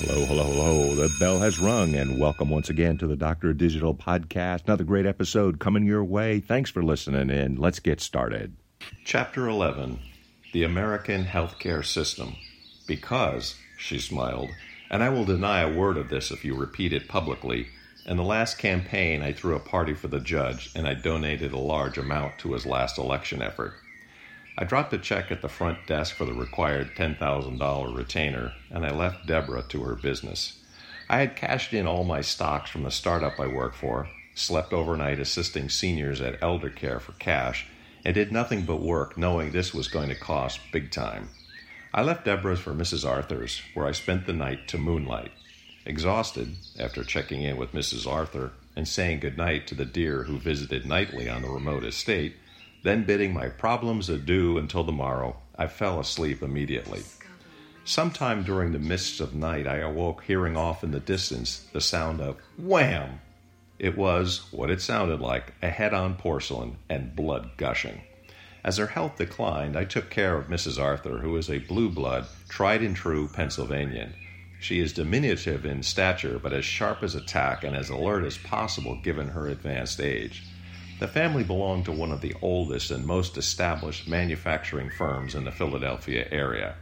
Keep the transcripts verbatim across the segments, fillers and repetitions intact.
Hello, hello, hello. The bell has rung, and welcome once again to the Doctor Digital Podcast. Another great episode coming your way. Thanks for listening in. Let's get started. Chapter eleven, The American Healthcare System. Because, she smiled, and I will deny a word of this if you repeat it publicly, in the last campaign I threw a party for the judge, and I donated a large amount to his last election effort. I dropped a check at the front desk for the required ten thousand dollars retainer, and I left Deborah to her business. I had cashed in all my stocks from the startup I worked for, slept overnight assisting seniors at elder care for cash, and did nothing but work, knowing this was going to cost big time. I left Deborah's for Missus Arthur's, where I spent the night to moonlight. Exhausted, after checking in with Missus Arthur and saying goodnight to the deer who visited nightly on the remote estate, then bidding my problems adieu until the morrow, I fell asleep immediately. Sometime during the mists of night, I awoke hearing off in the distance the sound of wham. It was, what it sounded like, a head on porcelain and blood gushing. As her health declined, I took care of Missus Arthur, who is a blue blood, tried and true Pennsylvanian. She is diminutive in stature, but as sharp as a tack and as alert as possible given her advanced age. The family belonged to one of the oldest and most established manufacturing firms in the Philadelphia area.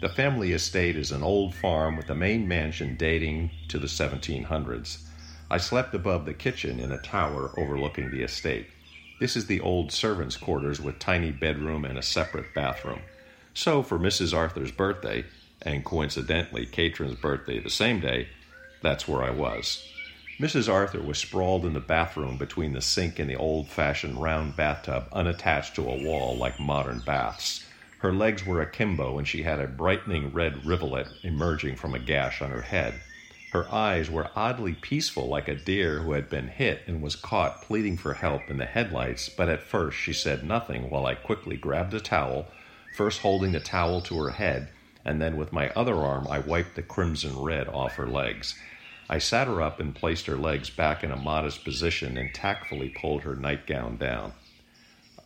The family estate is an old farm with the main mansion dating to the seventeen hundreds. I slept above the kitchen in a tower overlooking the estate. This is the old servants' quarters with tiny bedroom and a separate bathroom. So for Missus Arthur's birthday, and coincidentally Kaitrin's birthday the same day, that's where I was. Missus Arthur was sprawled in the bathroom between the sink and the old-fashioned round bathtub unattached to a wall like modern baths. Her legs were akimbo, and she had a brightening red rivulet emerging from a gash on her head. Her eyes were oddly peaceful, like a deer who had been hit and was caught pleading for help in the headlights, but at first she said nothing while I quickly grabbed a towel, first holding the towel to her head, and then with my other arm I wiped the crimson red off her legs. I sat her up and placed her legs back in a modest position and tactfully pulled her nightgown down.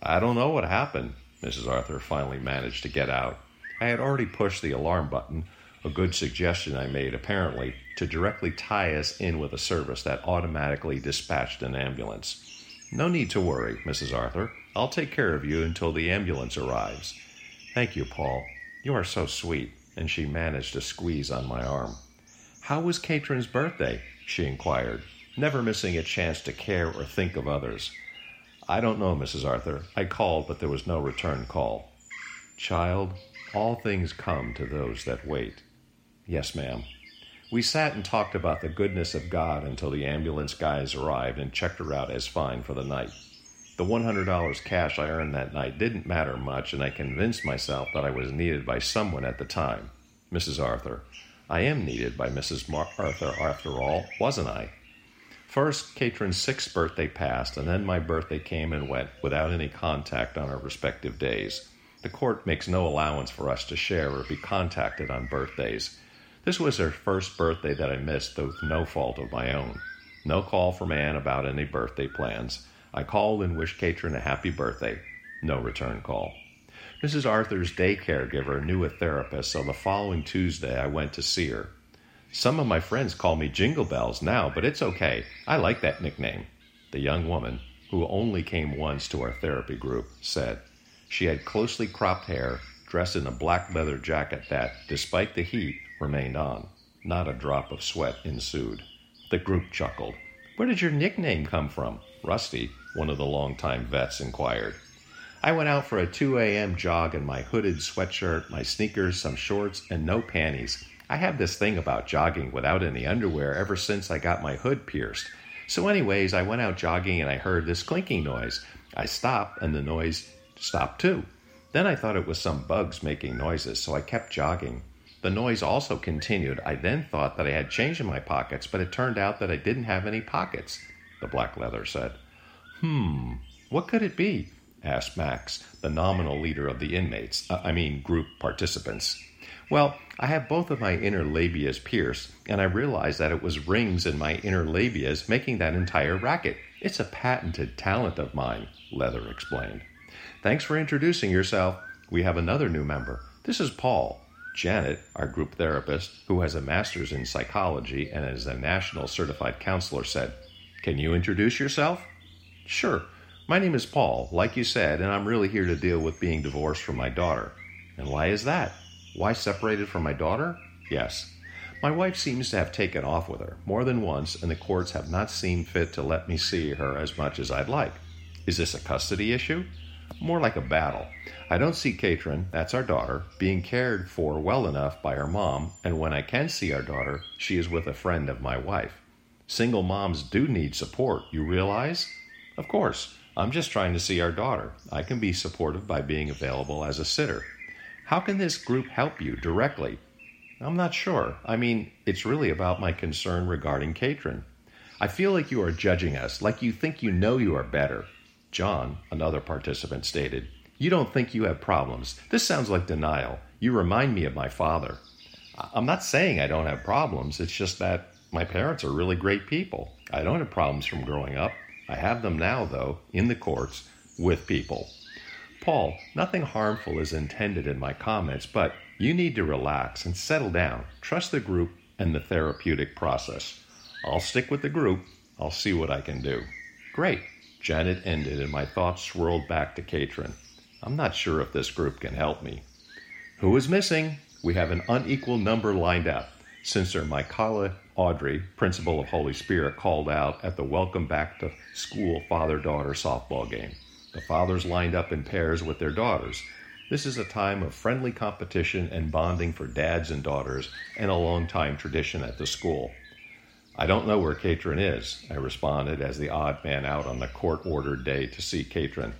"I don't know what happened," Missus Arthur finally managed to get out. I had already pushed the alarm button, a good suggestion I made apparently, to directly tie us in with a service that automatically dispatched an ambulance. "No need to worry, Missus Arthur. I'll take care of you until the ambulance arrives." "Thank you, Paul. You are so sweet," and she managed to squeeze on my arm. "How was Kaitrin's birthday?" she inquired, never missing a chance to care or think of others. "I don't know, Missus Arthur. I called, but there was no return call." "Child, all things come to those that wait." "Yes, ma'am." We sat and talked about the goodness of God until the ambulance guys arrived and checked her out as fine for the night. The one hundred dollars cash I earned that night didn't matter much, and I convinced myself that I was needed by someone at the time. Missus Arthur. I am needed by Missus Mar- Arthur, after all, wasn't I? First, Kaitrin's sixth birthday passed, and then my birthday came and went without any contact on our respective days. The court makes no allowance for us to share or be contacted on birthdays. This was her first birthday that I missed, though with no fault of my own. No call from Anne about any birthday plans. I called and wished Kaitrin a happy birthday. No return call. Missus Arthur's day caregiver knew a therapist, so the following Tuesday I went to see her. "Some of my friends call me Jingle Bells now, but it's okay. I like that nickname," the young woman, who only came once to our therapy group, said. She had closely cropped hair, dressed in a black leather jacket that, despite the heat, remained on. Not a drop of sweat ensued. The group chuckled. "Where did your nickname come from?" Rusty, one of the longtime vets, inquired. I went out for a two a.m. jog in my hooded sweatshirt, my sneakers, some shorts, and no panties. I have this thing about jogging without any underwear ever since I got my hood pierced. So anyways, I went out jogging and I heard this clinking noise. I stopped and the noise stopped too. Then I thought it was some bugs making noises, so I kept jogging. The noise also continued. I then thought that I had change in my pockets, but it turned out that I didn't have any pockets, the black leather said. Hmm, what could it be? asked Max, the nominal leader of the inmates, uh, I mean group participants. "Well, I have both of my inner labias pierced, and I realized that it was rings in my inner labias making that entire racket. It's a patented talent of mine," Leather explained. "Thanks for introducing yourself. We have another new member. This is Paul. Janet, our group therapist, who has a master's in psychology and is a national certified counselor, said, "Can you introduce yourself?" "Sure. My name is Paul, like you said, and I'm really here to deal with being divorced from my daughter." "And why is that? Why separated from my daughter?" "Yes. My wife seems to have taken off with her more than once, and the courts have not seen fit to let me see her as much as I'd like." "Is this a custody issue?" "More like a battle. I don't see Kaitrin, that's our daughter, being cared for well enough by her mom, and when I can see our daughter, she is with a friend of my wife. Single moms do need support, you realize?" "Of course. I'm just trying to see our daughter. I can be supportive by being available as a sitter." "How can this group help you directly?" "I'm not sure. I mean, it's really about my concern regarding Kaitrin. I feel like you are judging us, like you think you know you are better." John, another participant, stated, "You don't think you have problems. This sounds like denial. You remind me of my father." "I'm not saying I don't have problems. It's just that my parents are really great people. I don't have problems from growing up. I have them now, though, in the courts, with people." "Paul, nothing harmful is intended in my comments, but you need to relax and settle down. Trust the group and the therapeutic process." "I'll stick with the group. I'll see what I can do." "Great." Janet ended, and my thoughts swirled back to Kaitrin. "I'm not sure if this group can help me." "Who is missing? We have an unequal number lined up." Sister Michaela Audrey, principal of Holy Spirit, called out at the welcome back to school father-daughter softball game. The fathers lined up in pairs with their daughters. This is a time of friendly competition and bonding for dads and daughters, and a long-time tradition at the school. "I don't know where Kaitrin is," I responded as the odd man out on the court-ordered day to see Kaitrin.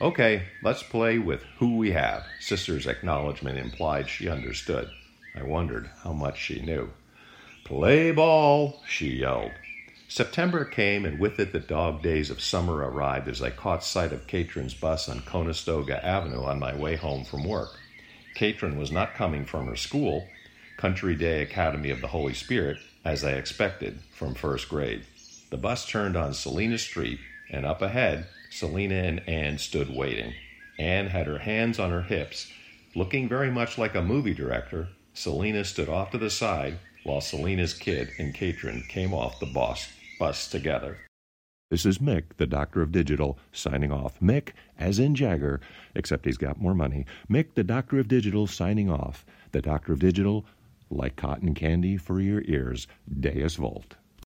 "Okay, let's play with who we have." Sister's acknowledgement implied she understood. I wondered how much she knew. "Play ball," she yelled. September came, and with it the dog days of summer arrived as I caught sight of Kaitrin's bus on Conestoga Avenue on my way home from work. Kaitrin was not coming from her school, Country Day Academy of the Holy Spirit, as I expected, from first grade. The bus turned on Selena Street, and up ahead, Selena and Anne stood waiting. Anne had her hands on her hips, looking very much like a movie director. Selena stood off to the side, while Selena's kid and Kaitrin came off the bus, bus together. This is Mick, the Doctor of Digital, signing off. Mick, as in Jagger, except he's got more money. Mick, the Doctor of Digital, signing off. The Doctor of Digital, like cotton candy for your ears, Deus Volt.